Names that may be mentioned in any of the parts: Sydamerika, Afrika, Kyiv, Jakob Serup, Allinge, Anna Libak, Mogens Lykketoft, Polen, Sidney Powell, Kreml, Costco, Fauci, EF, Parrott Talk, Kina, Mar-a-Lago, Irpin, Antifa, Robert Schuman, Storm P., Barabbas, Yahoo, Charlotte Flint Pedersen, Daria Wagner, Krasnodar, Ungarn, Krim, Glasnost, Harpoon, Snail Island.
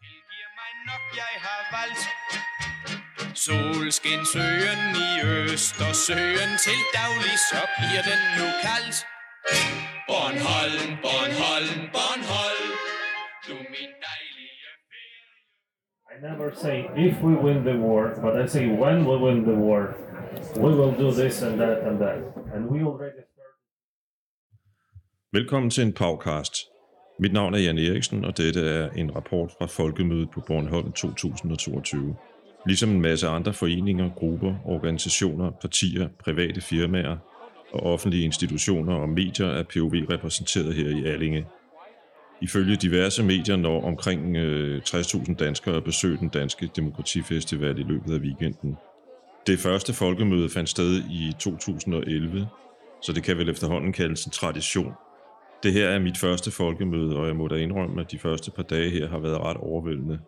Tilgiver mig nok, jeg har valgt Solskindsøen i Østersøen. Til daglig, så bliver den nu kaldt Bornholm, Bornholm, Bornholm. Du min dejlige ferie. I never say if we win the war, but I say when we win the war. We will do this and that and that. And we already started. Velkommen til en podcast. Mit navn er Jan Eriksen, og dette er en rapport fra Folkemødet på Bornholm 2022. Ligesom en masse andre foreninger, grupper, organisationer, partier, private firmaer og offentlige institutioner og medier er POV repræsenteret her i Allinge. Ifølge diverse medier når omkring 60.000 danskere at besøge den danske demokratifestival i løbet af weekenden. Det første folkemøde fandt sted i 2011, så det kan vel efterhånden kaldes en tradition. Det her er mit første folkemøde, og jeg må da indrømme, at de første par dage her har været ret overvældende.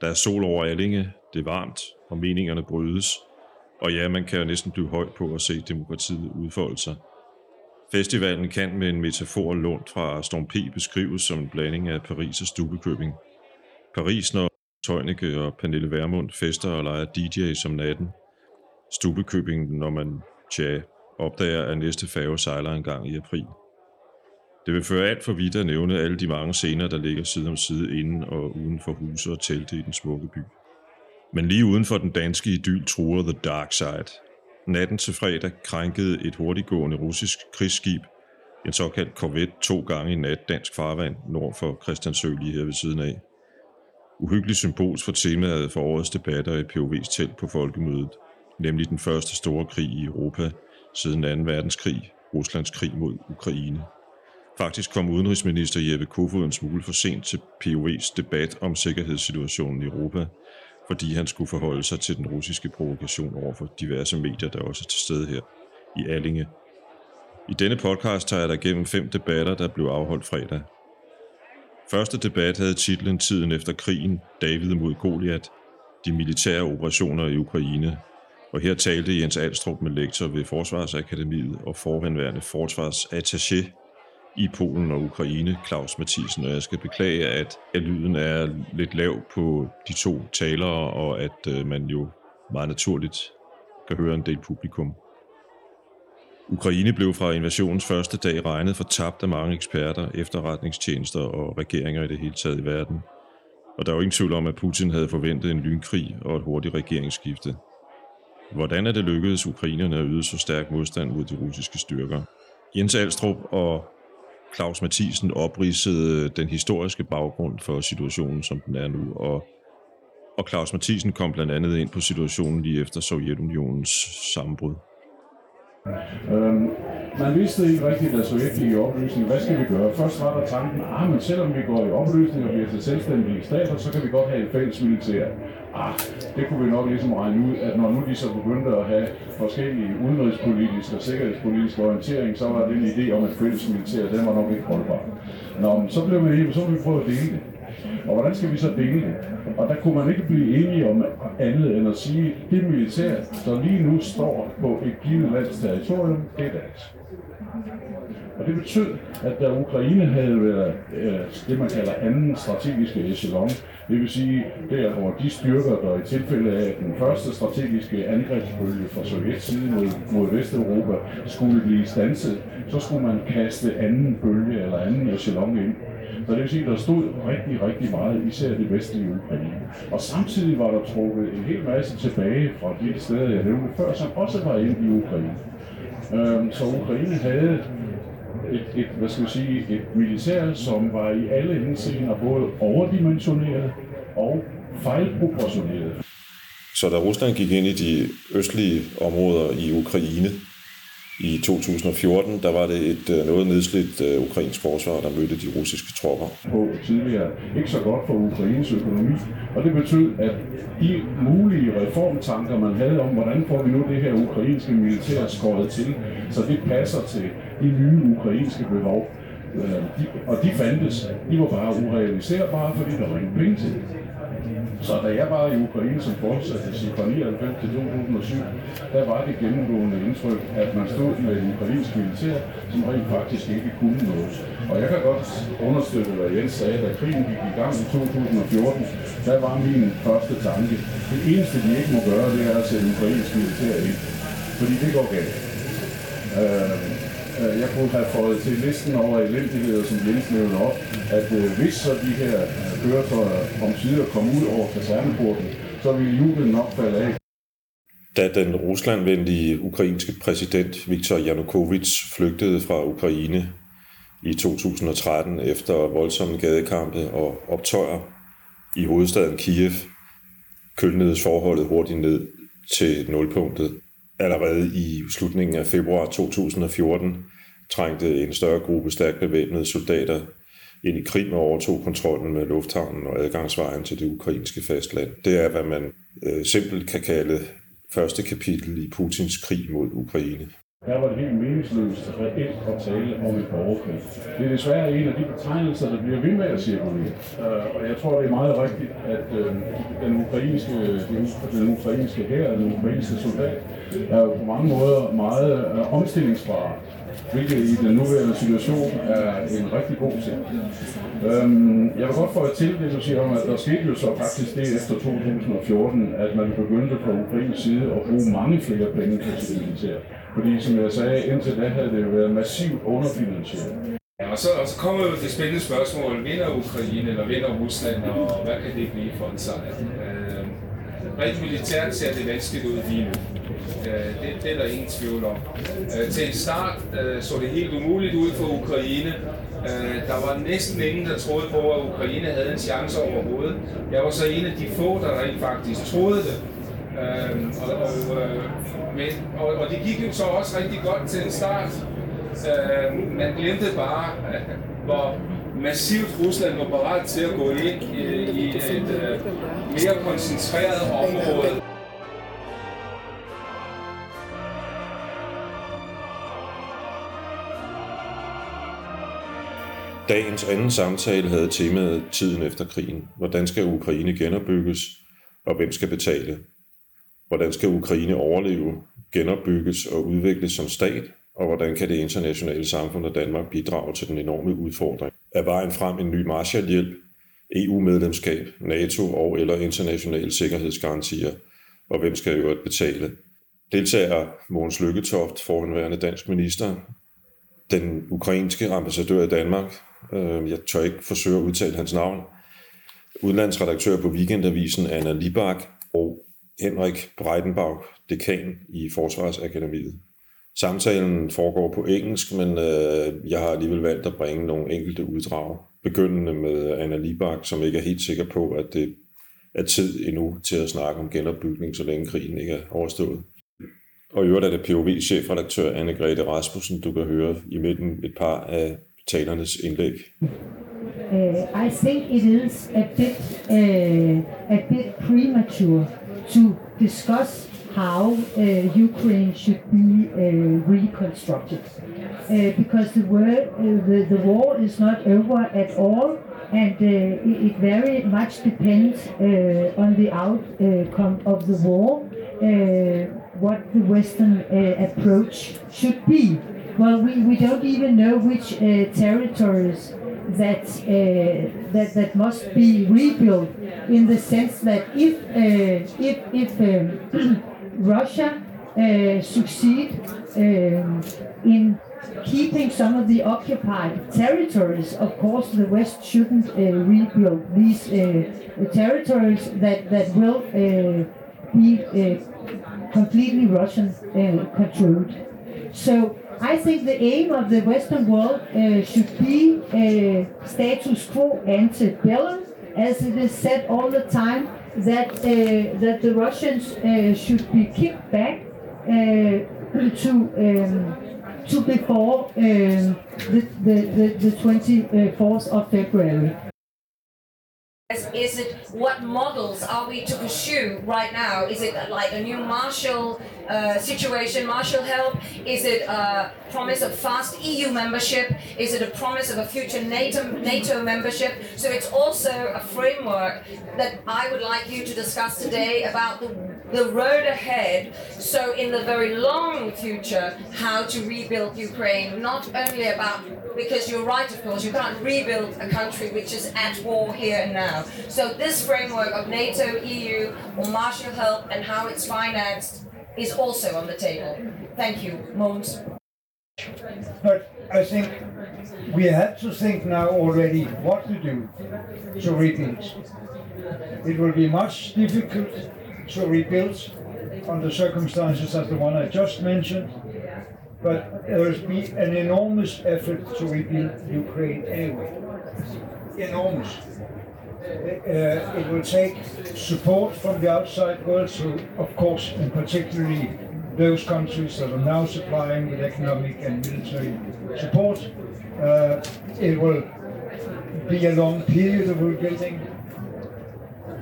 Der er sol over Allinge, det er varmt, og meningerne brydes. Og ja, man kan jo næsten blive høj på at se demokratiet udfolde sig. Festivalen kan med en metafor lånt fra Storm P. beskrives som en blanding af Paris og Stubekøbing. Paris, når Tøjner og Pernille Vermund fester og leger DJ som natten. Stubekøbing, når man opdager, at næste færge sejler en gang i april. Det vil føre alt for vidt at nævne alle de mange scener, der ligger side om side inden og uden for huse og telte i den smukke by. Men lige uden for den danske idyl truer the dark side. Natten til fredag krænkede et hurtiggående russisk krigsskib, en såkaldt korvet, 2 gange i nat dansk farvand nord for Kristiansø lige her ved siden af. Uhyggeligt symbols for temaet for årets debatter i POV's telt på folkemødet, nemlig den første store krig i Europa siden 2. verdenskrig, Ruslands krig mod Ukraine. Faktisk kom udenrigsminister Jeppe Kofod en smule for sent til POV's debat om sikkerhedssituationen i Europa, fordi han skulle forholde sig til den russiske provokation overfor diverse medier, der også er til stede her i Allinge. I denne podcast tager jeg dig gennem 5 debatter, der blev afholdt fredag. Første debat havde titlen Tiden efter krigen, David mod Goliat, de militære operationer i Ukraine, og her talte Jens Alstrup med lektor ved Forsvarsakademiet og forhenværende forsvarsattaché i Polen og Ukraine, Claus Mathiesen, og jeg skal beklage, at lyden er lidt lav på de 2 talere, og at man jo meget naturligt kan høre en del publikum. Ukraine blev fra invasionens første dag regnet for tabt af mange eksperter, efterretningstjenester og regeringer i det hele taget i verden. Og der er jo ingen tvivl om, at Putin havde forventet en lynkrig og et hurtigt regeringsskifte. Hvordan er det lykkedes ukrainerne at yde så stærk modstand mod de russiske styrker? Jens Alstrup og Claus Mathiesen opridsede den historiske baggrund for situationen, som den er nu, og Claus Mathiesen kom blandt andet ind på situationen lige efter Sovjetunionens sammenbrud. Man vidste ikke rigtigt, at Sovjet gik i opløsning. Hvad skal vi gøre? Først var der tanken, men selvom vi går i opløsning og bliver til selvstændige stater, så kan vi godt have et fælles militær. Det kunne vi nok ligesom regne ud, at når nu de så begyndte at have forskellige udenrigspolitiske og sikkerhedspolitiske orientering, så var det en idé om et fælles militær, den var nok ikke holdbar. Så blev vi prøvet at dele det. Og hvordan skal vi så dele det? Og der kunne man ikke blive enige om andet end at sige, at det militær, der lige nu står på et givet lands territorium, det er dansk. Og det betød, at da Ukraine havde været det, man kalder anden strategiske echelon, det vil sige, der hvor de styrker, der i tilfælde af den første strategiske angrebsbølge fra Sovjets side mod Vesteuropa skulle blive standset, så skulle man kaste anden bølge eller anden echelon ind. Så det vil sige, at der stod rigtig, rigtig meget, især det vestlige Ukraine. Og samtidig var der trukket en hel masse tilbage fra de steder, jeg nævnte før, som også var inde i Ukraine. Så Ukraine havde et militær, som var i alle henseender både overdimensioneret og fejlproportioneret. Så da Rusland gik ind i de østlige områder i Ukraine i 2014, der var det et noget nedslidt ukrainsk forsvar, der mødte de russiske tropper. På tidligere ikke så godt for Ukraines økonomi, og det betød, at de mulige reformtanker, man havde om, hvordan får vi nu det her ukrainske militær skåret til, så det passer til de nye ukrainske behov. Og de fandtes. De var bare urealiserbare, fordi der var ingen penge til. Så da jeg var i Ukraine, som fortsatte sig fra 1999 til 2007, der var det gennemgående indtryk, at man stod med en ukrainsk militær, som rent faktisk ikke kunne noget. Og jeg kan godt understøtte, hvad Jens sagde, da krigen gik i gang i 2014, der var min første tanke. Det eneste, de ikke må gøre, det er at sætte ukrainsk militær ind, fordi det går galt. Jeg kunne have fået til listen over elendigheder, som Jens nævnte op, at hvis så de her køretøjer om sider kom ud over kaserneporten, så ville jublen nok falde af. Da den ruslandvenlige ukrainske præsident Viktor Yanukovych flygtede fra Ukraine i 2013 efter voldsomme gadekampe og optøjer i hovedstaden Kyiv, kølnedes forholdet hurtigt ned til nulpunktet. Allerede i slutningen af februar 2014 trængte en større gruppe stærkt bevæbnede soldater ind i Krim og overtog kontrollen med lufthavnen og adgangsvejen til det ukrainske fastland. Det er, hvad man simpelt kan kalde første kapitel i Putins krig mod Ukraine. Her var det helt meningsløst reelt at tale om et borgerkrig. Det er desværre en af de betegnelser, der bliver ved med at cirkulere. Og jeg tror, det er meget rigtigt, at den ukrainske hær, den ukrainske soldat, er på mange måder meget omstillingsbare, hvilket i den nuværende situation er en rigtig god ting. Jeg vil godt få et tilbud, som siger, at der skete jo så faktisk det efter 2014, at man begyndte fra Ukraines side at bruge mange flere penge på sit militær. Fordi som jeg sagde, indtil da havde det jo været massivt underfinansieret. Ja, og så kommer jo det spændende spørgsmål, vinder Ukraine eller vinder Rusland, og hvad kan det blive for en sejr? Rent militært ser det vanskeligt ud lige nu. Det er der ingen tvivl om. Til en start så det helt umuligt ud for Ukraine. Der var næsten ingen, der troede på, at Ukraine havde en chance overhovedet. Jeg var så en af de få, der rent faktisk troede det. Og det gik jo så også rigtig godt til en start. Man glemte bare, hvor massivt Rusland var parat til at gå ind i et mere koncentreret område. Dagens anden samtale havde temaet tiden efter krigen. Hvordan skal Ukraine genopbygges, og hvem skal betale? Hvordan skal Ukraine overleve, genopbygges og udvikles som stat, og hvordan kan det internationale samfund og Danmark bidrage til den enorme udfordring? Er vejen frem en ny Marshallhjælp, EU-medlemskab, NATO og eller internationale sikkerhedsgarantier, og hvem skal i øvrigt betale? Deltager Mogens Lykketoft, forhenværende dansk minister, den ukrainske ambassadør i Danmark, jeg tør ikke forsøge at udtale hans navn, udenlandsredaktør på Weekendavisen Anna Libak og Henrik Breitenbach, dekan i Forsvarsakademiet. Samtalen foregår på engelsk, men jeg har alligevel valgt at bringe nogle enkelte uddrag, begyndende med Anna Libak, som ikke er helt sikker på, at det er tid endnu til at snakke om genopbygning, så længe krigen ikke er overstået. Og i øvrigt er det POV-chefredaktør Anne-Grethe Rasmussen, du kan høre imellem et par af talernes indlæg. I think it is a bit premature to discuss how Ukraine should be reconstructed, because the war is not over at all, and it very much depends on the outcome of the war, what the Western approach should be. Well, we don't even know which territories that must be rebuilt, in the sense that if Russia succeed in keeping some of the occupied territories, of course the West shouldn't rebuild these territories that will be completely Russian controlled. So I think the aim of the Western world should be status quo ante bellum, as it is said all the time, that the Russians should be kicked back to before the 24th of February. Is it what models are we to pursue right now? Is it like a new Marshall situation, Marshall help? Is it a promise of fast EU membership? Is it a promise of a future NATO membership? So it's also a framework that I would like you to discuss today about the road ahead. So in the very long future, how to rebuild Ukraine, not only about, because you're right, of course, you can't rebuild a country which is at war here and now. So this framework of NATO, EU, or Marshall help and how it's financed is also on the table. Thank you, Måns. But I think we have to think now already what to do to rebuild. It will be much difficult to rebuild on the circumstances as the one I just mentioned, but there has been an enormous effort to rebuild Ukraine anyway. Enormous. It will take support from the outside world, so of course, and particularly those countries that are now supplying with economic and military support. It will be a long period of rebuilding.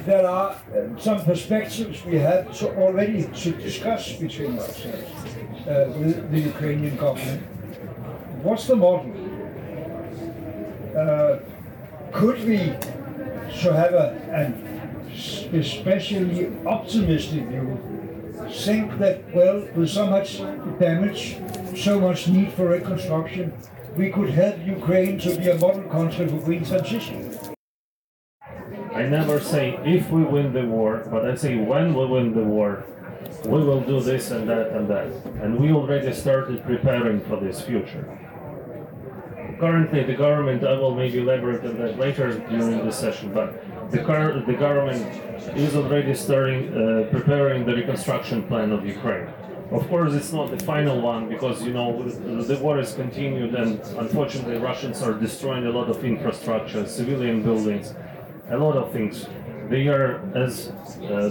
There are some perspectives we have already to discuss between ourselves with the Ukrainian government. What's the model? Could we so have an especially optimistic view, think that, well, with so much damage, so much need for reconstruction, we could help Ukraine to be a model country for green transition? I never say if we win the war, but I say when we win the war, we will do this and that and that. And we already started preparing for this future. Currently, the government, I will maybe elaborate on that later during this session, but the government is already starting preparing the reconstruction plan of Ukraine. Of course, it's not the final one because, you know, the war is continued and unfortunately Russians are destroying a lot of infrastructure, civilian buildings, a lot of things. They are, as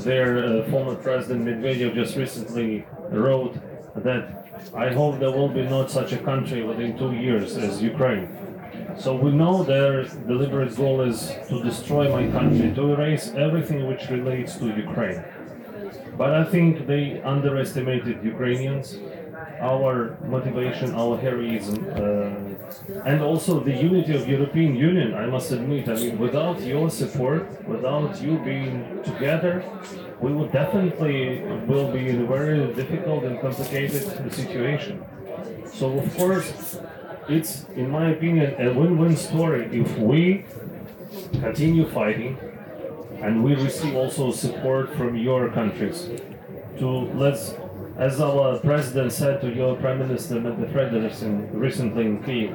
their former president Medvedev just recently wrote, that I hope there will be not such a country within 2 years as Ukraine. So we know their deliberate goal is to destroy my country, to erase everything which relates to Ukraine. But I think they underestimated Ukrainians, our motivation, our heroism, and also the unity of European Union, I must admit. I mean, without your support, without you being together, we would definitely will be in a very difficult and complicated situation. So, of course, it's, in my opinion, a win-win story if we continue fighting and we receive also support from your countries to let's, as our president said to your Prime Minister, Mette Frederiksen, recently in Kyiv,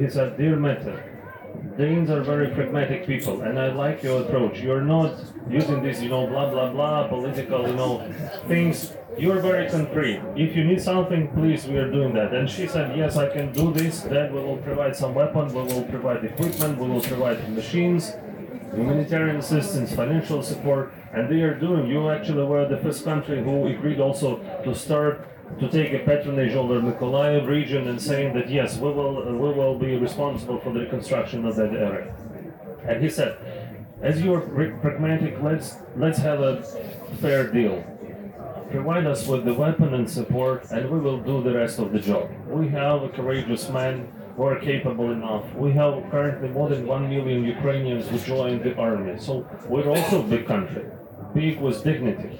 he said, "Dear Mette, Danes are very pragmatic people, and I like your approach. You're not using this, you know, blah, blah, blah, political, you know, things. You're very concrete. If you need something, please, we are doing that." And she said, "Yes, I can do this, that we will provide some weapons, we will provide equipment, we will provide machines, humanitarian assistance, financial support," and they are doing. You actually were the first country who agreed also to start to take a patronage over Mykolaiv region and saying that yes, we will be responsible for the reconstruction of that area. And he said, as you are pragmatic, let's have a fair deal. Provide us with the weapon and support, and we will do the rest of the job. We have a courageous man. We're capable enough. We have currently more than 1 million Ukrainians who joined the army. So we're also a big country, big with dignity.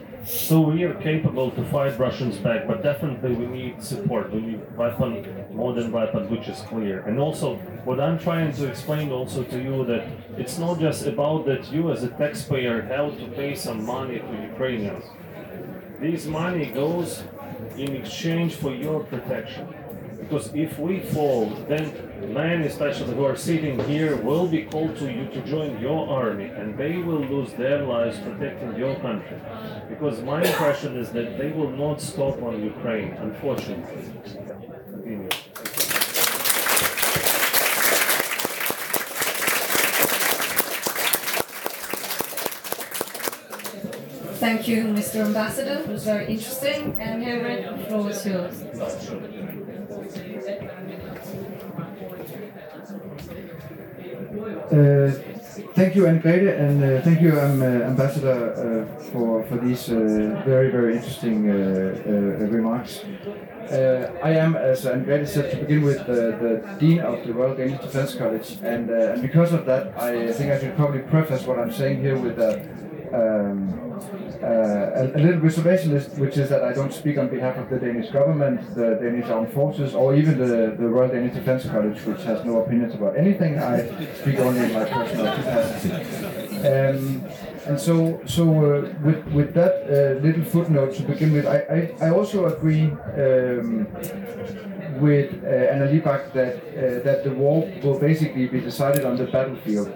So we are capable to fight Russians back, but definitely we need support. We need weapon, more than weapon, which is clear. And also, what I'm trying to explain also to you that it's not just about that you as a taxpayer have to pay some money to Ukrainians. This money goes in exchange for your protection. Because if we fall, then men, especially who are sitting here, will be called to you to join your army, and they will lose their lives protecting your country. Because my impression is that they will not stop on Ukraine, unfortunately. Continue. Thank you, Mr. Ambassador. It was very interesting. And here, the floor is yours. Thank you, Anne-Grethe, and thank you, Ambassador, for these very, very interesting remarks. I am, as Anne-Grethe said to begin with, the Dean of the Royal Danish Defence College, and because of that, I think I should probably preface what I'm saying here with a little reservation, which is that I don't speak on behalf of the Danish government, the Danish Armed Forces, or even the Royal Danish Defence College, which has no opinions about anything. I speak only in my personal capacity. And so with that little footnote to begin with, I also agree with Anna Libak that the war will basically be decided on the battlefield.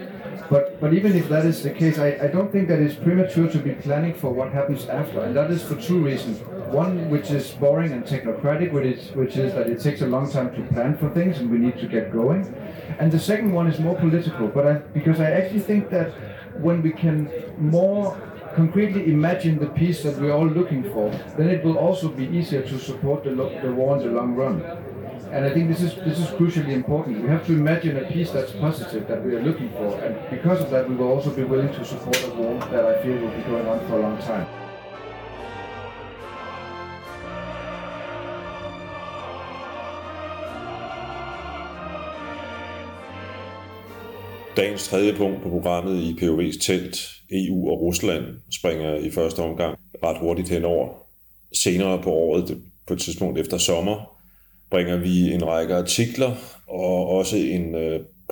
But even if that is the case, I don't think that it's premature to be planning for what happens after, and that is for two reasons. One, which is boring and technocratic, which is that it takes a long time to plan for things and we need to get going. And the second one is more political, because I actually think that when we can more concretely imagine the peace that we're all looking for, then it will also be easier to support the war in the long run. And I think this is crucially important. We have to imagine a peace that's positive, that we are looking for, and because of that we will also be willing to support a war that I feel will be going on for a long time. Dagens tredje punkt på programmet i POV's telt, EU og Rusland, springer i første omgang ret hurtigt henover. Senere på året, på et tidspunkt efter sommer, bringer vi en række artikler og også en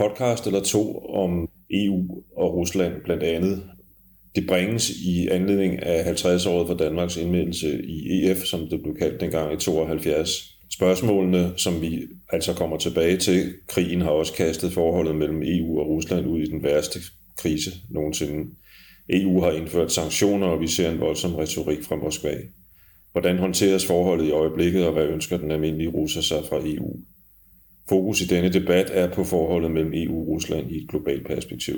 podcast eller to om EU og Rusland blandt andet. Det bringes i anledning af 50-året for Danmarks indmeldelse i EF, som det blev kaldt dengang i 72. Spørgsmålene, som vi altså kommer tilbage til, krigen har også kastet forholdet mellem EU og Rusland ud i den værste krise nogensinde. EU har indført sanktioner, og vi ser en voldsom retorik fra Moskva. Hvordan håndteres forholdet i øjeblikket, og hvad ønsker den almindelige russer sig fra EU? Fokus i denne debat er på forholdet mellem EU og Rusland i et globalt perspektiv.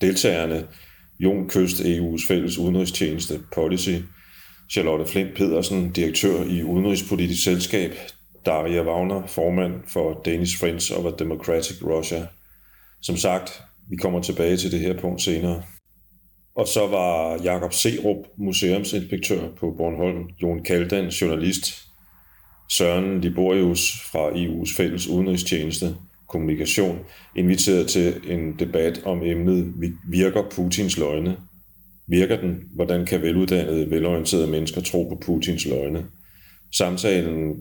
Deltagerne Jon Køst, EU's fælles udenrigstjeneste Policy, Charlotte Flint Pedersen, direktør i Udenrigspolitisk Selskab, Daria Wagner, formand for Danish Friends of a Democratic Russia. Som sagt, vi kommer tilbage til det her punkt senere. Og så var Jakob Serup, museumsinspektør på Bornholm, Jon Kaldan, journalist, Søren Liborius fra EU's fælles udenrigstjeneste, kommunikation, inviteret til en debat om emnet, virker Putins løgne? Virker den? Hvordan kan veluddannede, velorienterede mennesker tro på Putins løgne? Samtalen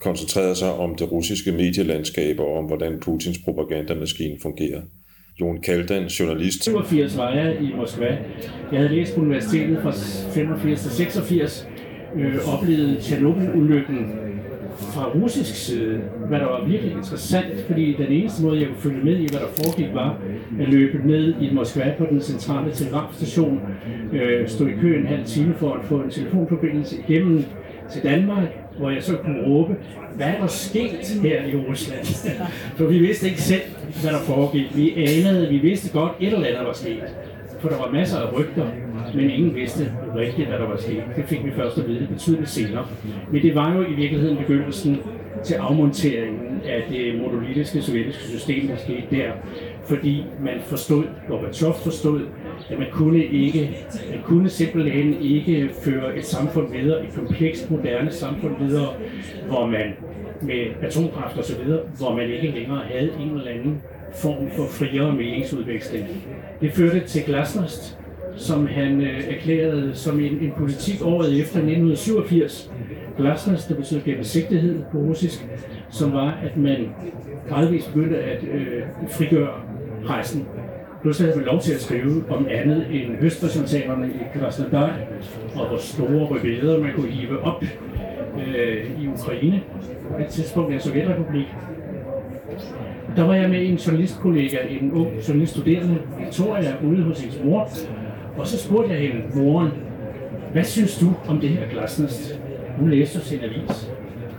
koncentrerer sig om det russiske medielandskab og om, hvordan Putins propagandamaskine fungerer. Jon Kaldan, journalist. 87 var jeg i Moskva. Jeg havde læst på universitetet fra 85 til 86, oplevede Tjernobyl-ulykken fra russisk side, hvad der var virkelig interessant, fordi den eneste måde, jeg kunne følge med i, hvad der foregik, var at løbe ned i Moskva på den centrale telegrafstation, stå i kø en halv time for at få en telefonforbindelse igennem til Danmark, hvor jeg så kunne råbe, hvad der skete her i Rusland. For vi vidste ikke selv, hvad der foregik. Vi anede, vi vidste godt, et eller andet var sket. For der var masser af rygter, men ingen vidste rigtigt, hvad der var sket. Det fik vi først at vide betydeligt senere. Men det var jo i virkeligheden begyndelsen til afmonteringen af det monolitiske sovjetiske system, der skete der. Fordi man forstod, Gorbachev forstod, at man kunne simpelthen ikke føre et samfund videre, et komplekst, moderne samfund videre, hvor man med atomkraft og så videre, hvor man ikke længere havde en eller anden form for friere meningsudveksling. Det førte til glasnost, som han erklærede som en politik året efter 1987. Glasnost, der betyder gennemsigtighed på russisk, som var, at man gradvist begyndte at frigøre pressen. Pludselig havde man lov til at skrive om andet end høstresultaterne i Krasnodar, og hvor store reveder man kunne hive op i Ukraine på et tidspunkt af Sovjetrepublik. Der var jeg med en journalistkollega, en ung journaliststuderende, Victoria, ude hos hendes mor, og så spurgte jeg hende, moren, hvad synes du om det her glasnost? Hun læste sin avis,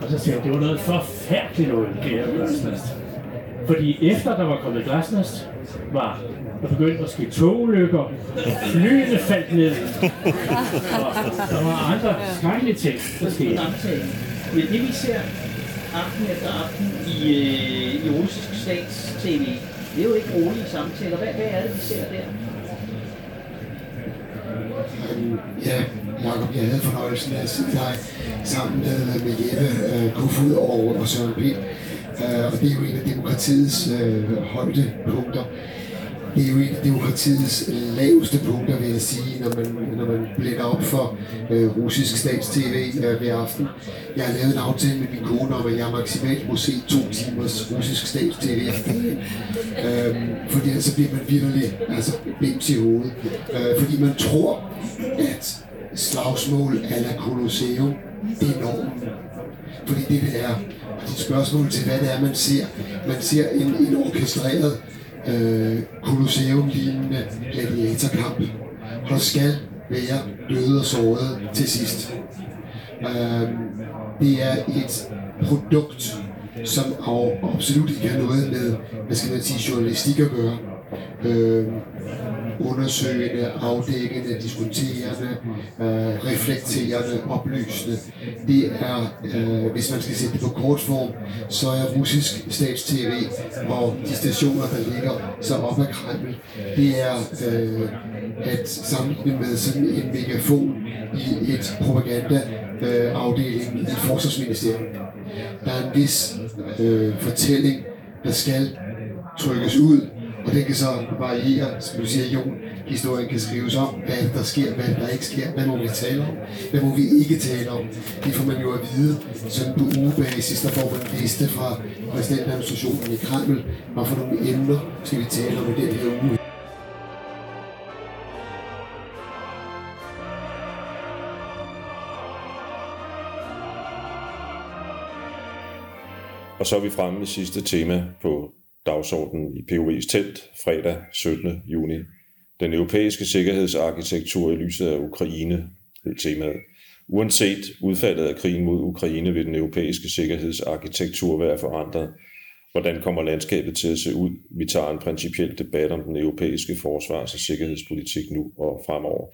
og så sagde hun, det var noget forfærdeligt noget, det her glasnost. Fordi efter der var kommet glasnost, var der begyndt at ske togulykker, flyene faldt ned, og der var andre skrækkelige ting, der skete. Men det vi ser aften efter aften i russisk stats-tv, Det er jo ikke rolige samtaler. Hvad er det, vi ser der? Ja, Jacob, jeg havde fornøjelsen af at sidde dig sammen med Jeppe Kofod og Søren P. Og det er jo en af demokratiets højdepunkter. Det er jo en af demokratiets laveste punkter, vil jeg sige, når man blænder op for russisk stats-tv hver aften. Jeg har lavet en aftale med min kone om, at jeg maksimalt må se 2 timers russisk stats-tv. Fordi så bliver man virkelig bims i hovedet. Fordi man tror, at slagsmål à la Colosseum, det er normen. Fordi det er et spørgsmål til, hvad det er, man ser. Man ser en orkestreret Colosseum-lignende gladiatorkamp. Og der skal være døde og sårede til sidst. Det er et produkt, som absolut ikke har noget med, hvad skal man sige, journalistik at gøre. Undersøgende, afdækkende, diskuterende, reflekterende, oplysende. Det er, hvis man skal sætte det på kort form, så er russisk stats-tv og de stationer, der ligger så op ad Kreml, det er at sammenligne med sådan en megafon i et propagandaafdeling i et forsvarsministerium. Der er en vis fortælling, der skal trykkes ud, og det kan så variere, som du siger, Jon, historien kan skrives om, hvad der sker, hvad der ikke sker, hvad må vi tale om, hvad må vi ikke tale om. Det får man jo at vide, sådan på ugebasis, der får man liste fra præsidentadministrationen i Kreml, hvad for nogle emner skal vi tale om i den her uge. Og så er vi fremme i sidste tema på dagsordenen i POV's telt fredag 17. juni. Den europæiske sikkerhedsarkitektur i lyset af Ukraine, hed temaet. Uanset udfaldet af krigen mod Ukraine vil den europæiske sikkerhedsarkitektur være forandret. Hvordan kommer landskabet til at se ud? Vi tager en principiel debat om den europæiske forsvars- og sikkerhedspolitik nu og fremover.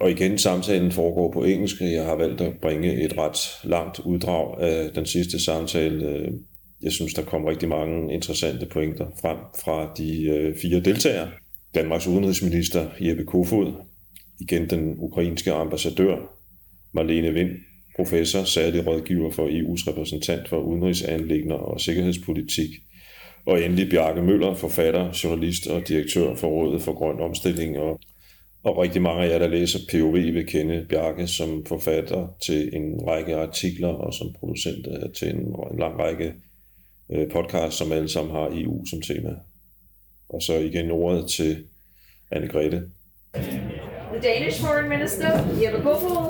Og igen, samtalen foregår på engelsk. Jeg har valgt at bringe et ret langt uddrag af den sidste samtale. Jeg synes, der kom rigtig mange interessante pointer frem fra de 4 deltagere. Danmarks udenrigsminister Jeppe Kofod, igen den ukrainske ambassadør Marlene Wind, professor, særlig rådgiver for EU's repræsentant for udenrigsanliggender og sikkerhedspolitik, og endelig Bjarke Møller, forfatter, journalist og direktør for Rådet for Grøn Omstilling. Og rigtig mange af jer, der læser POV, vil kende Bjarke som forfatter til en række artikler og som producent til en lang række podcast, som alle sammen har EU som tema. Og så igen ordet til Anne-Grethe. The Danish Foreign Minister, Jeppe Kofod,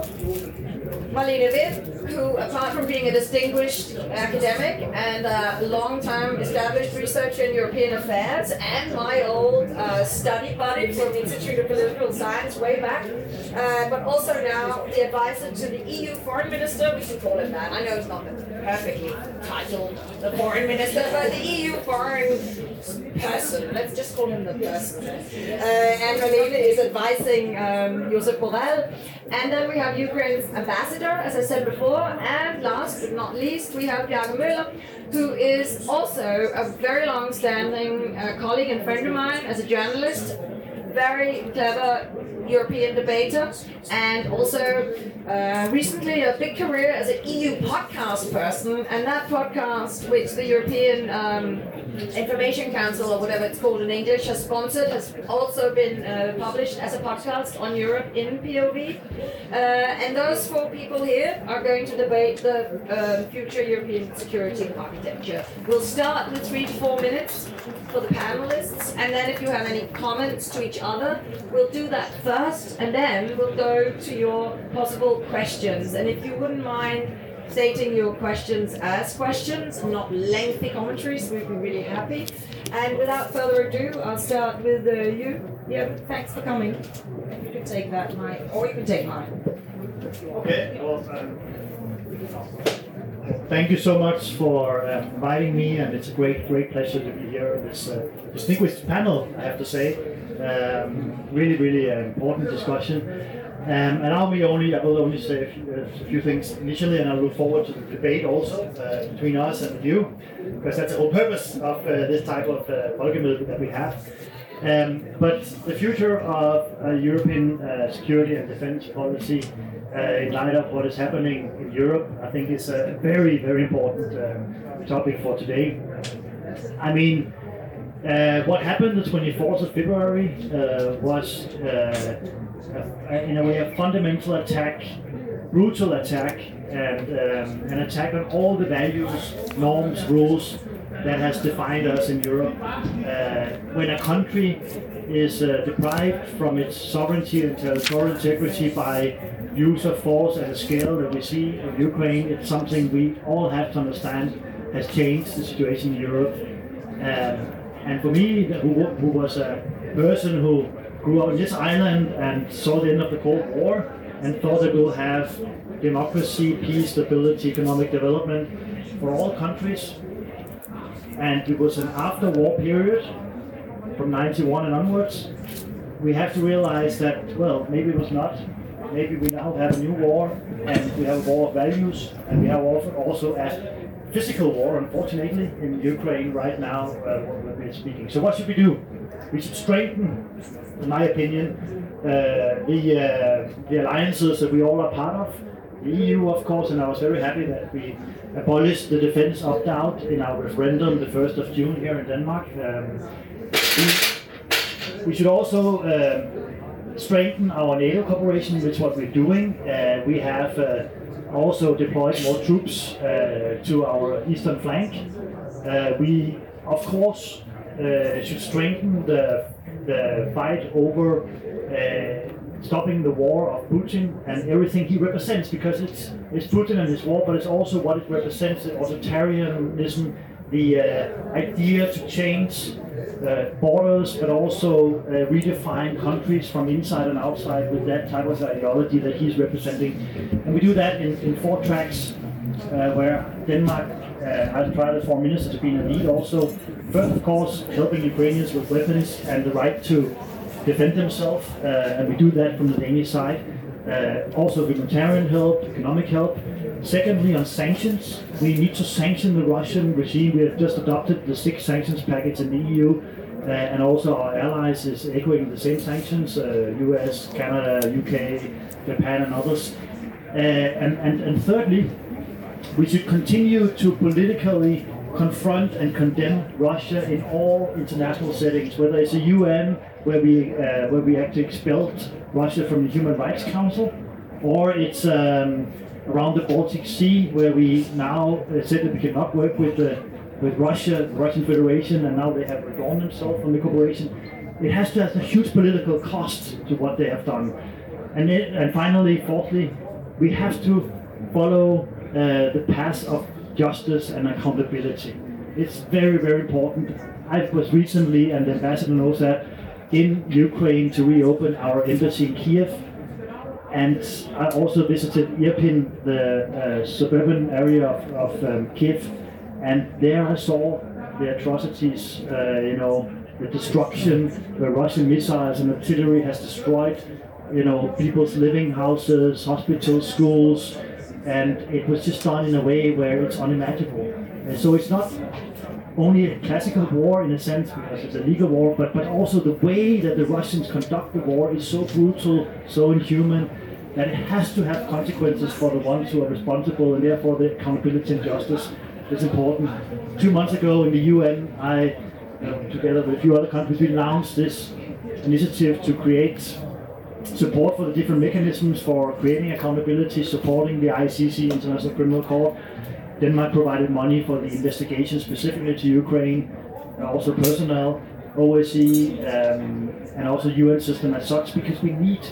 Marlene Wind, who apart from being a distinguished academic and a long-time established researcher in European affairs and my old study buddy from the Institute of Political Science way back, but also now the advisor to the EU Foreign Minister, we should call him that, I know it's not perfectly titled the Foreign Minister, but the EU Foreign Person, let's just call him the person. And Marlene is advising Josep Borrell, and then we have Ukraine's ambassador, as I said before, and last but not least, we have Bjarke Møller, who is also a very long-standing colleague and friend of mine as a journalist, very clever European debater, and also recently a big career as an EU podcast person, and that podcast, which the European Information Council, or whatever it's called in English, has sponsored, has also been published as a podcast on Europe in POV. And those 4 people here are going to debate the future European security architecture. We'll start with 3 to 4 minutes for the panelists, and then if you have any comments to each other, we'll do that first, and then we'll go to your possible questions. And if you wouldn't mind stating your questions as questions, not lengthy commentaries, we'd be really happy. And without further ado, I'll start with you. Yeah, thanks for coming. You can take that mic, or you can take mine. Okay, well, thank you so much for inviting me, and it's a great pleasure to be here in this distinguished panel, I have to say. Really important discussion. And I will only say a few things initially, and I look forward to the debate also between us and you, because that's the whole purpose of this type of Folkemødet that we have. But the future of European security and defense policy in light of what is happening in Europe, I think is a very, very important topic for today. I mean, what happened the 24th of February was in a way a fundamental attack, brutal attack, and an attack on all the values, norms, rules that has defined us in Europe. When a country is deprived from its sovereignty and territorial integrity by use of force at a scale that we see in Ukraine, it's something we all have to understand has changed the situation in Europe. And for me, who was a person who grew up on this island and saw the end of the Cold War and thought that we'll have democracy, peace, stability, economic development for all countries, and it was an after-war period from 91 and onwards, we have to realize that, well, maybe it was not. Maybe we now have a new war, and we have a war of values, and we have also a physical war, unfortunately, in Ukraine right now when we're speaking. So what should we do? We should strengthen, in my opinion, the alliances that we all are part of. The EU, of course, and I was very happy that we abolished the defense opt-out in our referendum the 1st of June here in Denmark. We should also strengthen our NATO cooperation, which is what we're doing. We have also deployed more troops to our eastern flank. We, of course, should strengthen the fight over stopping the war of Putin and everything he represents, because it's Putin and his war, but it's also what it represents, the authoritarianism, the idea to change borders, but also redefine countries from inside and outside with that type of ideology that he's representing. And we do that in four tracks, where Denmark has tried as foreign minister to be in the lead also. First, of course, helping Ukrainians with weapons and the right to defend themselves, and we do that from the Danish side. Also humanitarian help, economic help. Secondly, on sanctions, we need to sanction the Russian regime. We have just adopted the 6 sanctions package in the EU, and also our allies is echoing the same sanctions, US, Canada, UK, Japan and others. And thirdly, we should continue to politically confront and condemn Russia in all international settings, whether it's the UN, where we actually expelled Russia from the Human Rights Council, or it's around the Baltic Sea, where we now said that we cannot work with Russia, the Russian Federation, and now they have withdrawn themselves from the cooperation. It has to have a huge political cost to what they have done. And finally, fourthly, we have to follow the path of justice and accountability. It's very, very important. I was recently, and the ambassador knows that, in Ukraine to reopen our embassy in Kyiv. And I also visited Irpin, the suburban area of Kyiv, and there I saw the atrocities, the destruction, the Russian missiles and artillery has destroyed, people's living houses, hospitals, schools, and it was just done in a way where it's unimaginable. And so it's not only a classical war in a sense, because it's a legal war, but also the way that the Russians conduct the war is so brutal, so inhuman, that it has to have consequences for the ones who are responsible, and therefore the accountability and justice is important. 2 months ago in the UN, I, together with a few other countries, we launched this initiative to create support for the different mechanisms for creating accountability, supporting the ICC, International Criminal Court. Denmark provided money for the investigation specifically to Ukraine, also personnel, OSCE, and also UN system as such, because we need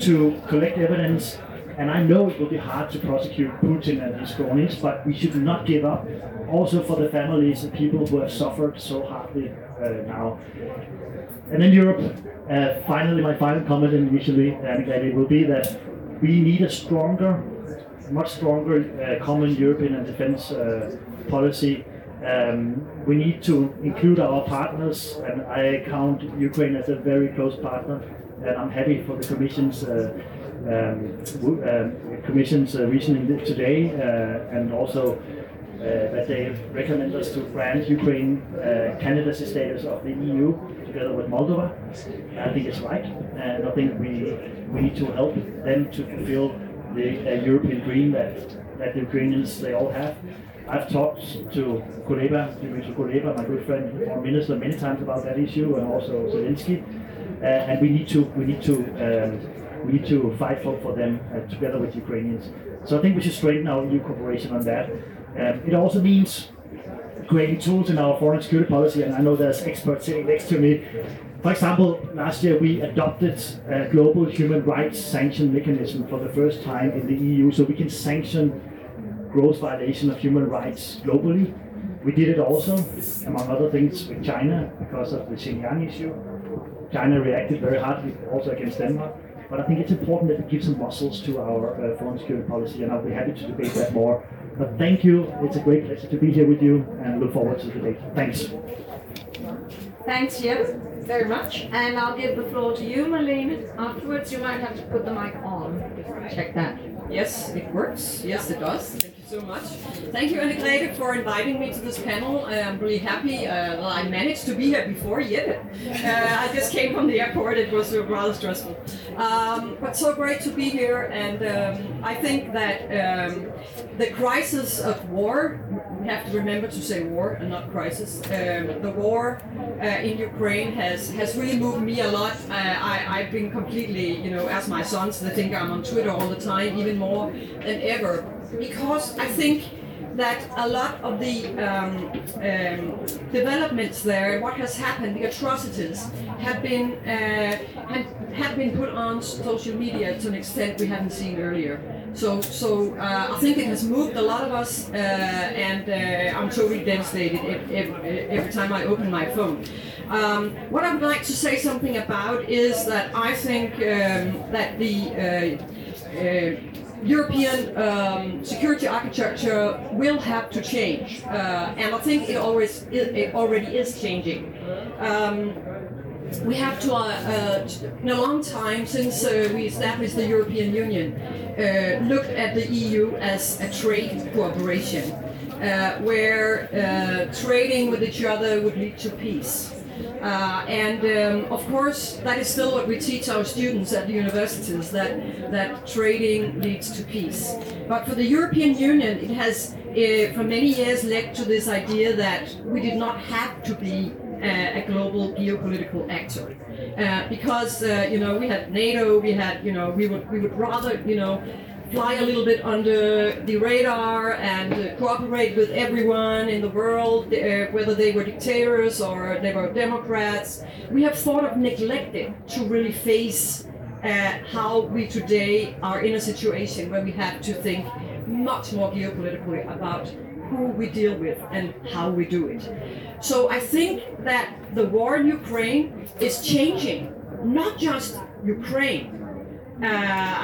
to collect evidence. And I know it will be hard to prosecute Putin and his cronies, but we should not give up, also for the families and people who have suffered so hardly now. And in Europe, finally, my final comment initially, and it will be that we need a stronger, much stronger common European and defense policy, We need to include our partners, and I count Ukraine as a very close partner, and I'm happy for the Commission's reasoning today, and also that they recommend us to grant Ukraine candidacy status of the EU together with Moldova. I think it's right, and I think we need to help them to fulfill the European dream that the Ukrainians, they all have. I've talked to Kuleba, my good friend, foreign minister, many times about that issue, and also Zelensky. And we need to fight for them together with Ukrainians. So I think we should strengthen our EU cooperation on that. It also means creating tools in our foreign security policy, and I know there's experts sitting next to me. For example, last year we adopted a global human rights sanction mechanism for the first time in the EU, so we can sanction gross violation of human rights globally. We did it also, among other things, with China because of the Xinjiang issue. China reacted very hardly also against Denmark, but I think it's important that we give some muscles to our foreign security policy, and I'll be happy to debate that more. But thank you, it's a great pleasure to be here with you, and look forward to the debate. Thanks. Thanks, Jeppe, very much. And I'll give the floor to you, Marlene. Afterwards, you might have to put the mic on. Check that. Yes, it works. Yes, it does. So much. Thank you, Anne-Claire, for inviting me to this panel. I'm really happy. Well, I managed to be here before Jeppe. I just came from the airport. It was rather stressful. But so great to be here. And I think that the crisis of war, we have to remember to say war and not crisis. The war in Ukraine has really moved me a lot. I've been completely, as my sons, they think I'm on Twitter all the time, even more than ever. Because I think that a lot of the developments there, what has happened, the atrocities, have been put on social media to an extent we haven't seen earlier. So I think it has moved a lot of us, and I'm totally devastated every time I open my phone. What I would like to say something about is that I think that the European security architecture will have to change, and I think it already is changing. We have to, in a long time since we established the European Union, looked at the EU as a trade cooperation, where trading with each other would lead to peace. And of course, that is still what we teach our students at the universities, that trading leads to peace. But for the European Union, it has for many years led to this idea that we did not have to be a global geopolitical actor, because we had NATO, we would rather fly a little bit under the radar and cooperate with everyone in the world, whether they were dictators or they were Democrats. We have sort of neglected to really face how we today are in a situation where we have to think much more geopolitically about who we deal with and how we do it. So I think that the war in Ukraine is changing, not just Ukraine.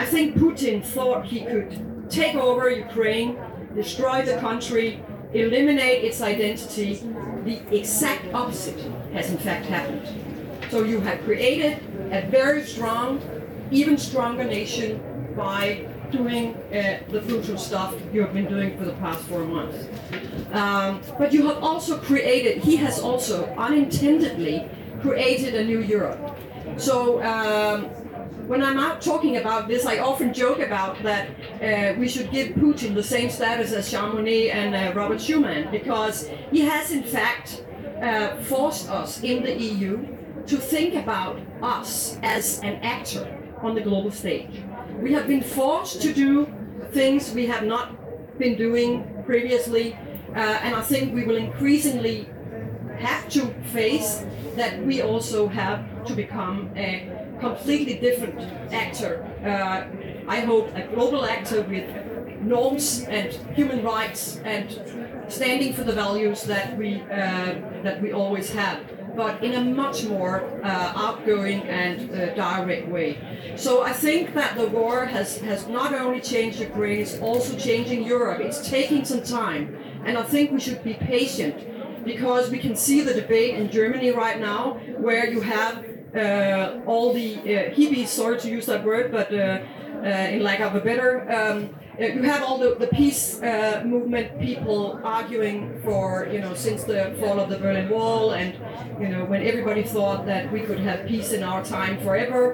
I think Putin thought he could take over Ukraine, destroy the country, eliminate its identity. The exact opposite has in fact happened. So you have created a very strong, even stronger nation by doing the brutal stuff you have been doing for the past 4 months. But you have also created, he has also unintendedly created a new Europe. So when I'm out talking about this, I often joke about that we should give Putin the same status as Chamonix and Robert Schuman, because he has in fact forced us in the EU to think about us as an actor on the global stage. We have been forced to do things we have not been doing previously, and I think we will increasingly have to face that we also have to become a completely different actor. I hope a global actor with norms and human rights and standing for the values that we always have, but in a much more outgoing and direct way. So I think that the war has not only changed Ukraine, it's also changing Europe. It's taking some time, and I think we should be patient because we can see the debate in Germany right now, where you have all the hippies, sorry to use that word, but in lack of a better, you have all the peace movement people arguing for, you know, since the fall of the Berlin Wall, and you know, when everybody thought that we could have peace in our time forever,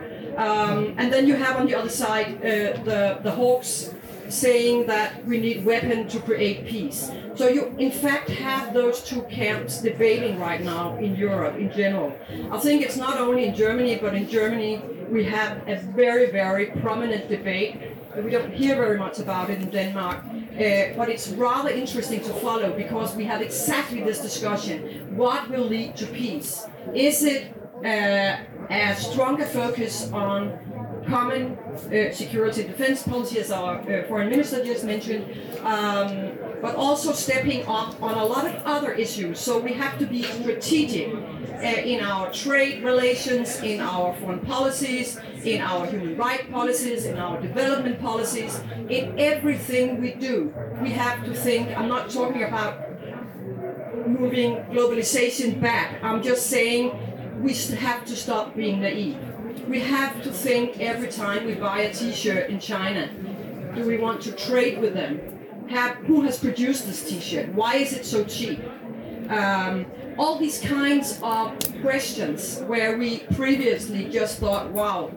and then you have on the other side the hawks saying that we need weapons to create peace. So you in fact have those two camps debating right now in Europe in general. I think it's not only in Germany, but in Germany we have a very, very prominent debate. We don't hear very much about it in Denmark, but it's rather interesting to follow because we have exactly this discussion. What will lead to peace? Is it a stronger focus on common security and defense policy, as our foreign minister just mentioned, but also stepping up on a lot of other issues. So we have to be strategic in our trade relations, in our foreign policies, in our human rights policies, in our development policies, in everything we do. We have to think, I'm not talking about moving globalization back, I'm just saying we have to stop being naive. We have to think every time we buy a t-shirt in China, do we want to trade with them? Who has produced this t-shirt? Why is it so cheap? All these kinds of questions where we previously just thought, wow,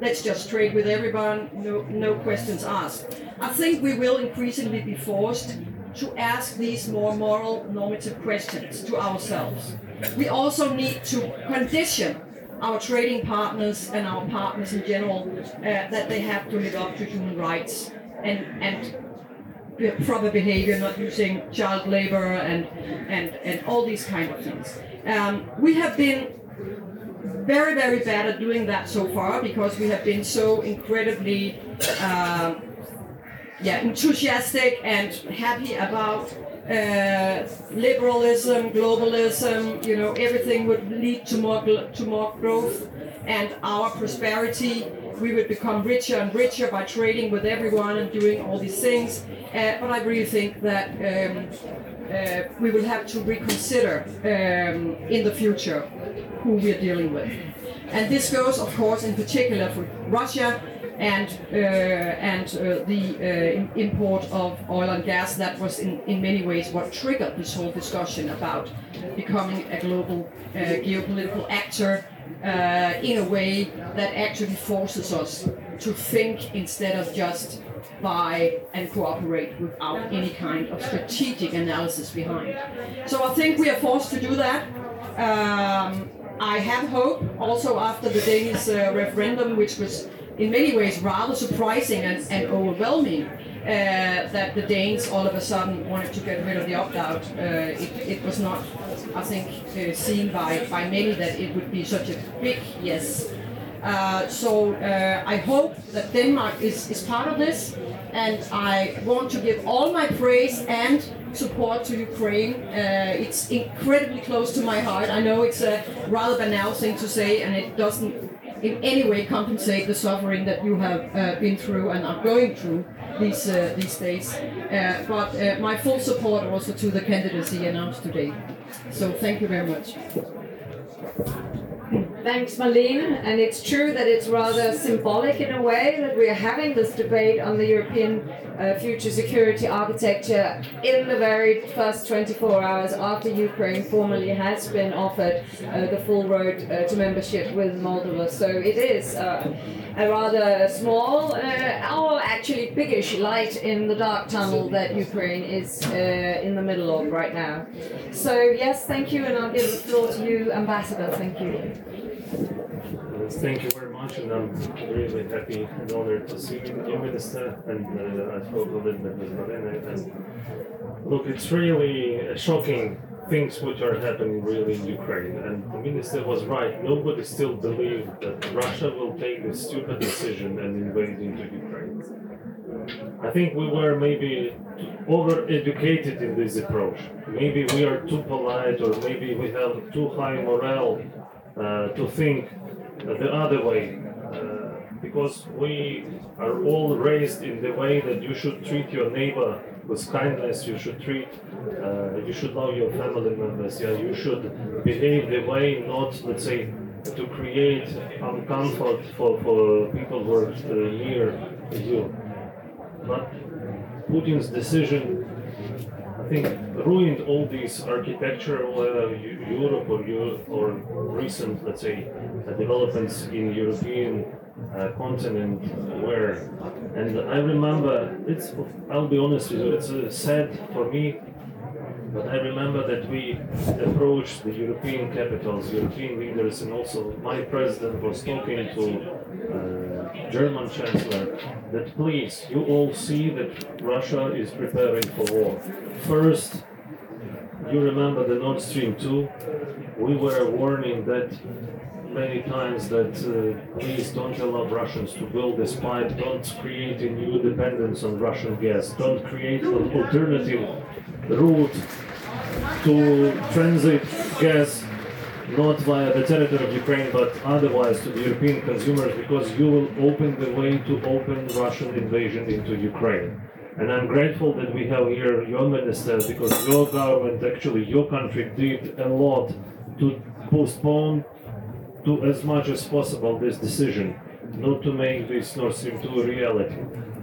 let's just trade with everyone, no questions asked. I think we will increasingly be forced to ask these more moral, normative questions to ourselves. We also need to condition our trading partners and our partners in general, that they have to live up to human rights and proper behavior, not using child labor and all these kind of things. We have been very, very bad at doing that so far because we have been so incredibly enthusiastic and happy about liberalism, globalism, you know, everything would lead to more growth and our prosperity. We would become richer and richer by trading with everyone and doing all these things. But I really think that we will have to reconsider in the future who we are dealing with. And this goes, of course, in particular for Russia and the import of oil and gas. That was in many ways what triggered this whole discussion about becoming a global geopolitical actor in a way that actually forces us to think instead of just buy and cooperate without any kind of strategic analysis behind. So I think we are forced to do that. I have hope also after the Danish referendum, which was in many ways rather surprising and overwhelming, that the Danes all of a sudden wanted to get rid of the opt-out. It was not, I think, seen by many that it would be such a big yes. So I hope that Denmark is part of this, and I want to give all my praise and support to Ukraine. It's incredibly close to my heart. I know it's a rather banal thing to say, and it doesn't in any way compensate the suffering that you have been through and are going through these days. But my full support also to the candidacy announced today. So thank you very much. Thanks, Marlene. And it's true that it's rather symbolic in a way that we are having this debate on the European future security architecture in the very first 24 hours after Ukraine formally has been offered the full road to membership with Moldova. So it is a rather small, or actually biggish light in the dark tunnel that Ukraine is in the middle of right now. So yes, thank you, and I'll give the floor to you, Ambassador. Thank you. Thank you very much, and I'm really happy and honored to see you, Prime Minister, and I spoke a little bit with Marlene, and look, it's really shocking things which are happening really in Ukraine, and the Minister was right, nobody still believes that Russia will take this stupid decision and invade into Ukraine. I think we were maybe over-educated in this approach, maybe we are too polite, or maybe we have too high morale to think the other way, because we are all raised in the way that you should treat your neighbor with kindness, you should treat, you should know your family members, yeah? You should behave the way, not, let's say, to create uncomfort for people who are near you. But Putin's decision, I think, ruined all these architectural Europe or recent, let's say, developments in European continent where, and I remember, I'll be honest with you, it's sad for me, but I remember that we approached the European capitals, European leaders, and also my president was talking to German Chancellor that please, you all see that Russia is preparing for war. First, you remember the Nord Stream 2, we were warning that many times that please don't allow Russians to build this pipe, don't create a new dependence on Russian gas, don't create an alternative route to transit gas, not via the territory of Ukraine, but otherwise to the European consumers, because you will open the way to open Russian invasion into Ukraine. And I'm grateful that we have here your minister, because your government, actually your country, did a lot to postpone to as much as possible this decision, not to make this Nord Stream 2 a reality.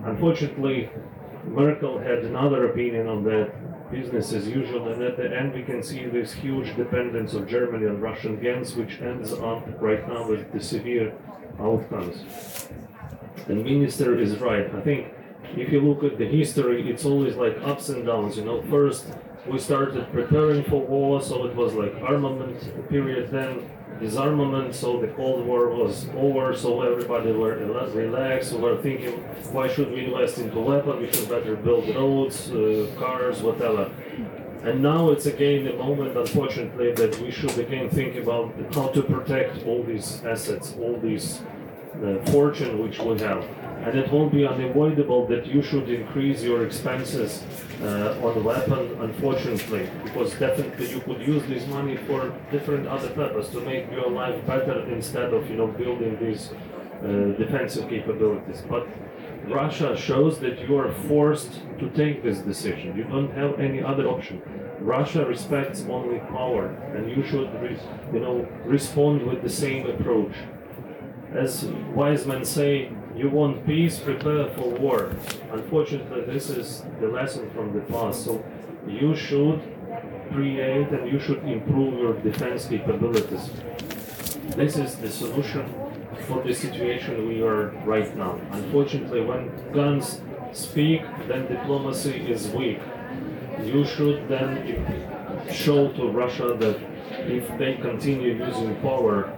Unfortunately, Merkel had another opinion on that, business as usual, and at the end we can see this huge dependence of Germany on Russian gas, which ends up right now with the severe outcomes. The minister is right. I think if you look at the history, it's always like ups and downs, you know. First, we started preparing for war, so it was like armament period, then disarmament, so the Cold War was over, so everybody were relaxed, we were thinking, why should we invest into weapons, we should better build roads, cars, whatever. And now it's again a moment, unfortunately, that we should again think about how to protect all these assets, all these fortune which we have. And it won't be unavoidable that you should increase your expenses on weapon, unfortunately, because definitely you could use this money for different other purposes, to make your life better instead of, you know, building these defensive capabilities. But Russia shows that you are forced to take this decision. You don't have any other option. Russia respects only power, and you should, respond with the same approach. As wise men say, you want peace, prepare for war. Unfortunately, this is the lesson from the past. So you should create and you should improve your defense capabilities. This is the solution for the situation we are right now. Unfortunately, when guns speak, then diplomacy is weak. You should then show to Russia that if they continue using power,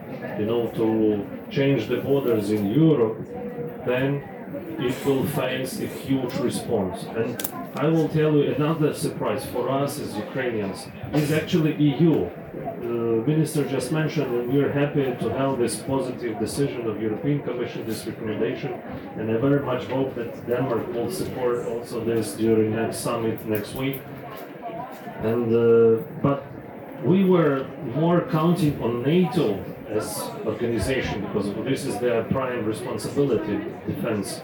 to change the borders in Europe, then it will face a huge response. And I will tell you another surprise for us as Ukrainians is actually EU. The minister just mentioned that we are happy to have this positive decision of European Commission, this recommendation, and I very much hope that Denmark will support also this during next summit next week. And but we were more counting on NATO as organization, because this is their prime responsibility, defense,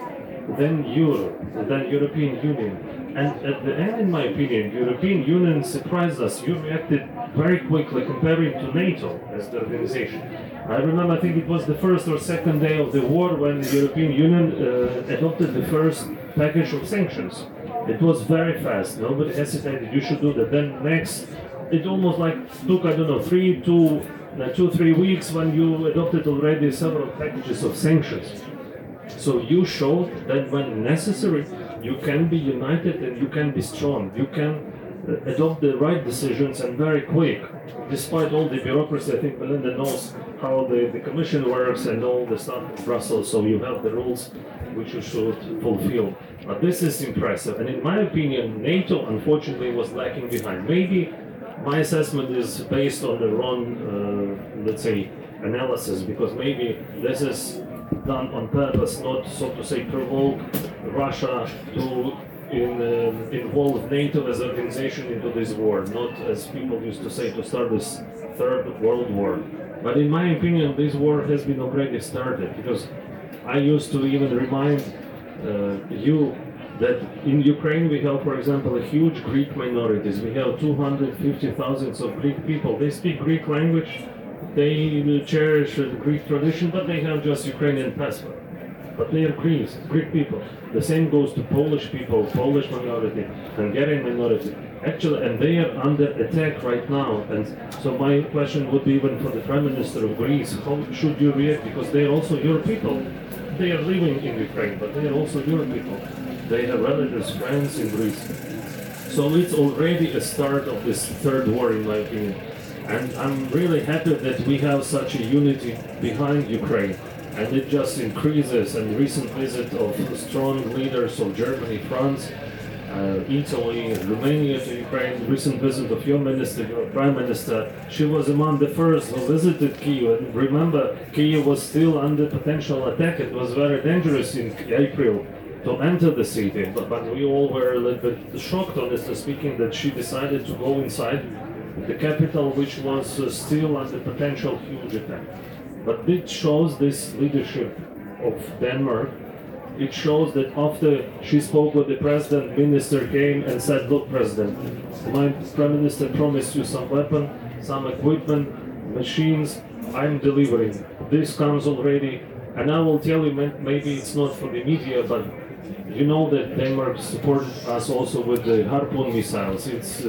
then Europe, then European Union. And at the end, in my opinion, European Union surprised us. You reacted very quickly comparing to NATO as the organization. I remember, I think it was the first or second day of the war when the European Union adopted the first package of sanctions. It was very fast, nobody hesitated, you should do that. Then next, it almost like took, 2-3 weeks when you adopted already several packages of sanctions. So you showed that when necessary, you can be united and you can be strong. You can adopt the right decisions and very quick. Despite all the bureaucracy, I think Melinda knows how the Commission works and all the stuff in Brussels, so you have the rules which you should fulfill. But this is impressive. And in my opinion, NATO, unfortunately, was lacking behind. Maybe my assessment is based on the wrong, analysis, because maybe this is done on purpose, not, so to say, provoke Russia to involve NATO as an organization into this war, not, as people used to say, to start this Third World War. But in my opinion, this war has been already started, because I used to even remind you that in Ukraine we have, for example, a huge Greek minorities. We have 250,000 of Greek people. They speak Greek language, they cherish the Greek tradition, but they have just Ukrainian passport. But they are Greeks, Greek people. The same goes to Polish people, Polish minority, Hungarian minority. Actually, and they are under attack right now. And so my question would be even for the Prime Minister of Greece, how should you react? Because they are also your people. They are living in Ukraine, but they are also your people. They have relatives, friends in Greece. So it's already a start of this third war, in my opinion. And I'm really happy that we have such a unity behind Ukraine. And it just increases, and recent visit of strong leaders of Germany, France, Italy, Romania to Ukraine, recent visit of your minister, your prime minister, she was among the first who visited Kyiv. And remember, Kyiv was still under potential attack. It was very dangerous in April to enter the city, but we all were a little bit shocked, honestly speaking, that she decided to go inside the capital, which was still under potential huge attack. But it shows this leadership of Denmark. It shows that after she spoke with the president, minister came and said, look, president, my prime minister promised you some weapon, some equipment, machines, I'm delivering. This comes already. And I will tell you, maybe it's not for the media, but you know that Denmark supported us also with the Harpoon missiles. It's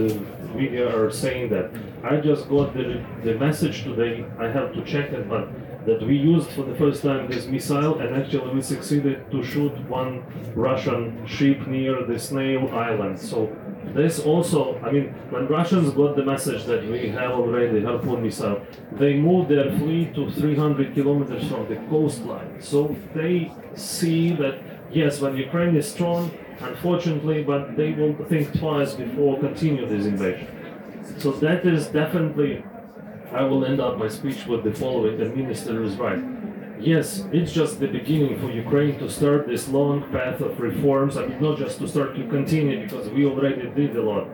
media are saying that. I just got the message today, I have to check it, but that we used for the first time this missile, and actually we succeeded to shoot one Russian ship near the Snail Island. So this also, I mean, when Russians got the message that we have already Harpoon missile, they moved their fleet to 300 kilometers from the coastline. So they see that, yes, when Ukraine is strong, unfortunately, but they will think twice before continue this invasion. So that is definitely, I will end up my speech with the following, the minister is right. Yes, it's just the beginning for Ukraine to start this long path of reforms, I mean, not just to start, to continue, because we already did a lot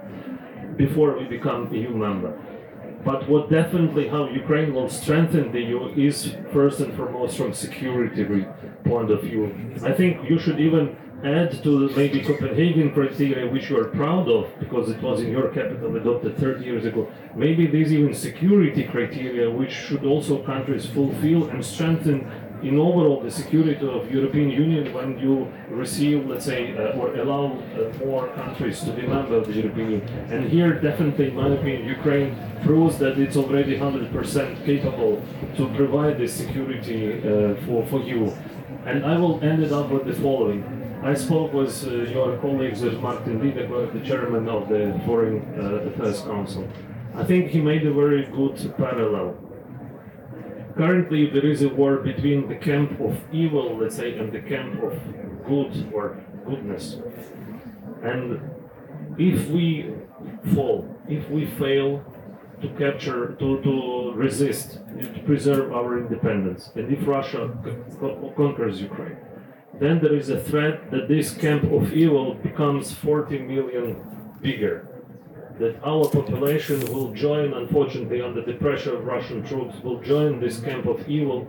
before we become EU member. But what definitely how Ukraine will strengthen the EU is first and foremost from security point of view. I think you should even add to maybe Copenhagen criteria, which you are proud of, because it was in your capital adopted 30 years ago. Maybe there's even security criteria, which should also countries fulfill and strengthen in overall the security of European Union when you receive, let's say, or allow more countries to be member of the European Union. And here, definitely, in my opinion, Ukraine proves that it's already 100% capable to provide the security for you. And I will end it up with the following. I spoke with your colleagues, with Martin Lidegård, the chairman of the Foreign Affairs Council. I think he made a very good parallel. Currently, there is a war between the camp of evil, let's say, and the camp of good or goodness. And if we fall, if we fail to capture, to resist, to preserve our independence, and if Russia conquers Ukraine, then there is a threat that this camp of evil becomes 40 million bigger, that our population will join, unfortunately, under the pressure of Russian troops, will join this camp of evil.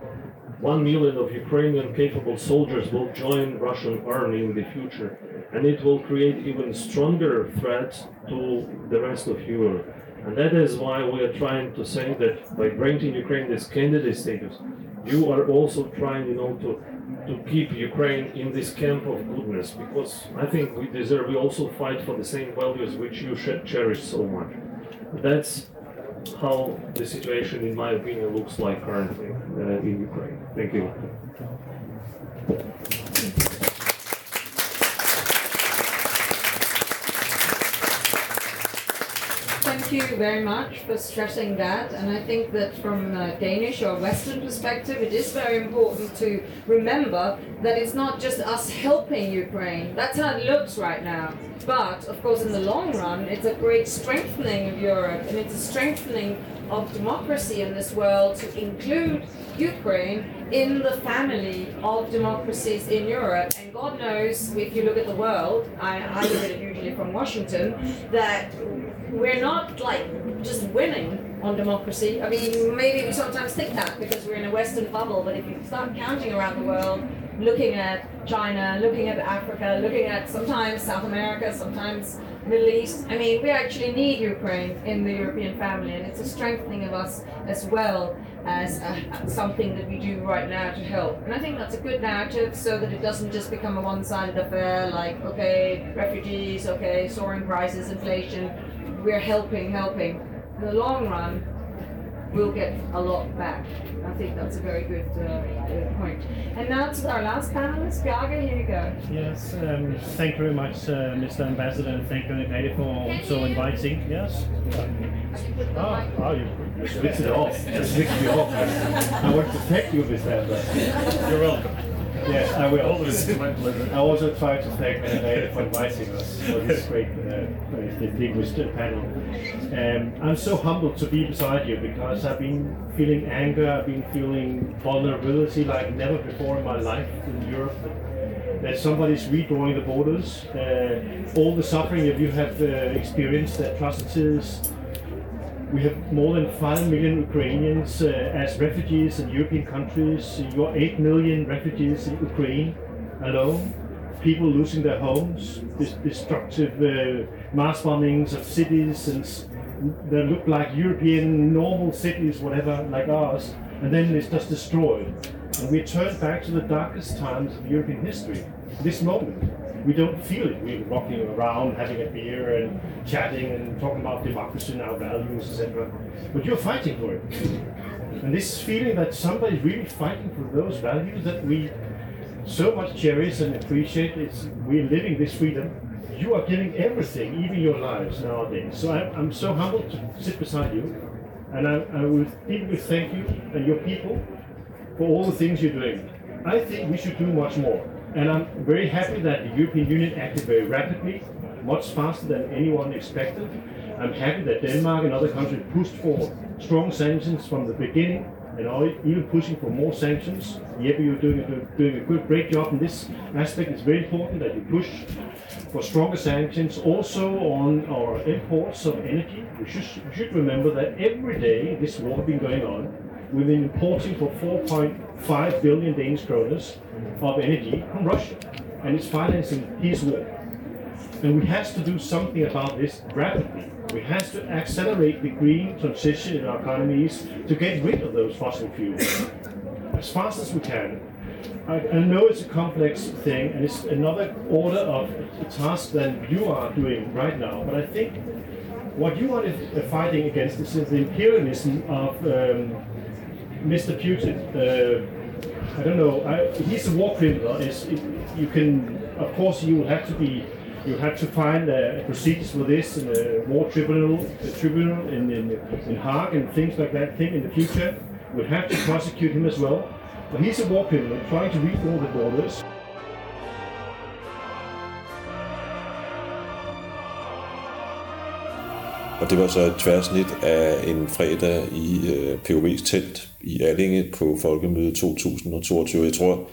1 million of Ukrainian capable soldiers will join Russian army in the future, and it will create even stronger threats to the rest of Europe. And that is why we are trying to say that by granting Ukraine this candidate status, you are also trying, you know, to keep Ukraine in this camp of goodness, because I think we deserve, we also fight for the same values which you cherish so much. That's how the situation, in my opinion, looks like currently in Ukraine. Thank you. Thank you very much for stressing that, and I think that from a Danish or Western perspective, it is very important to remember that it's not just us helping Ukraine. That's how it looks right now. But of course, in the long run, it's a great strengthening of Europe, and it's a strengthening of democracy in this world to include Ukraine in the family of democracies in Europe. And God knows, if you look at the world, I look at it usually from Washington, that we're not like just winning on democracy. I mean, maybe we sometimes think that because we're in a Western bubble, but if you start counting around the world, looking at China, looking at Africa, looking at sometimes South America, sometimes Middle East. I mean, we actually need Ukraine in the European family, and it's a strengthening of us as well as something that we do right now to help. And I think that's a good narrative so that it doesn't just become a one-sided affair, like, okay, refugees, okay, soaring prices, inflation, we're helping. In the long run, we'll get a lot back. I think that's a very good point. And now to our last panelist, Bjarke, here you go. Yes, thank you very much, Mr. Ambassador, and thank you, Nadia, for also inviting. Yes. You switched it off. I want to thank you, Mr. Ambassador. You're welcome. Yes, I will. Always my pleasure. I also try to thank Nadia for inviting us for this great distinguished panel. I'm so humbled to be beside you because I've been feeling anger, I've been feeling vulnerability like never before in my life in Europe. That somebody's redrawing the borders, all the suffering that you have experienced, the atrocities. We have more than 5 million Ukrainians as refugees in European countries. You are 8 million refugees in Ukraine alone. People losing their homes, destructive mass bombings of cities that look like European normal cities, whatever, like ours, and then it's just destroyed. And we turn back to the darkest times of European history. This moment, we don't feel it. We're walking around, having a beer, and chatting, and talking about democracy and our values, etc. But you're fighting for it. And this feeling that somebody's really fighting for those values that we so much cherish and appreciate, is we're living this freedom. You are giving everything, even your lives nowadays. So I'm so humbled to sit beside you. And I will deeply thank you and your people for all the things you're doing. I think we should do much more. And I'm very happy that the European Union acted very rapidly, much faster than anyone expected. I'm happy that Denmark and other countries pushed for strong sanctions from the beginning, and are even pushing for more sanctions. Jeppe, you're doing a great job in this aspect. It's very important that you push for stronger sanctions also on our imports of energy. We should remember that every day this war has been going on. We've been importing for 4.5 billion Danish kroners of energy from Russia, and it's financing his war. And we have to do something about this rapidly. We have to accelerate the green transition in our economies to get rid of those fossil fuels as fast as we can. I know it's a complex thing, and it's another order of task than you are doing right now, but I think what you are fighting against is the imperialism of Mr. Putin. I don't know. He's a war criminal. You have to find procedures for this in a war tribunal in Hague and things like that. Thing in the future, we have to prosecute him as well. But he's a war criminal trying to redraw the borders. Og det var så et tværsnit af en fredag i POV's telt i Allinge på Folkemødet 2022. Jeg tror,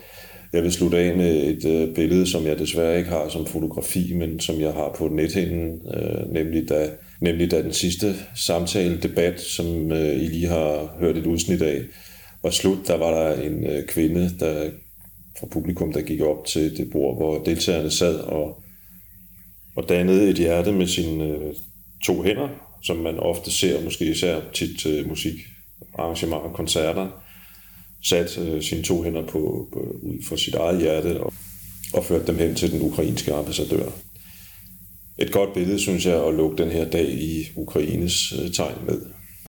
jeg vil slutte af med et billede, som jeg desværre ikke har som fotografi, men som jeg har på nethinden, nemlig da den sidste samtale-debat, som I lige har hørt et udsnit af, og slut, der var der en kvinde fra publikum, der gik op til det bord, hvor deltagerne sad og dannede et hjerte med sin to hænder, som man ofte ser, måske især tit til musikarrangementer og koncerter, sat sine to hænder på ud for sit eget hjerte og ført dem hen til den ukrainske ambassadør. Et godt billede, synes jeg, at lukke den her dag i Ukraines tegn med.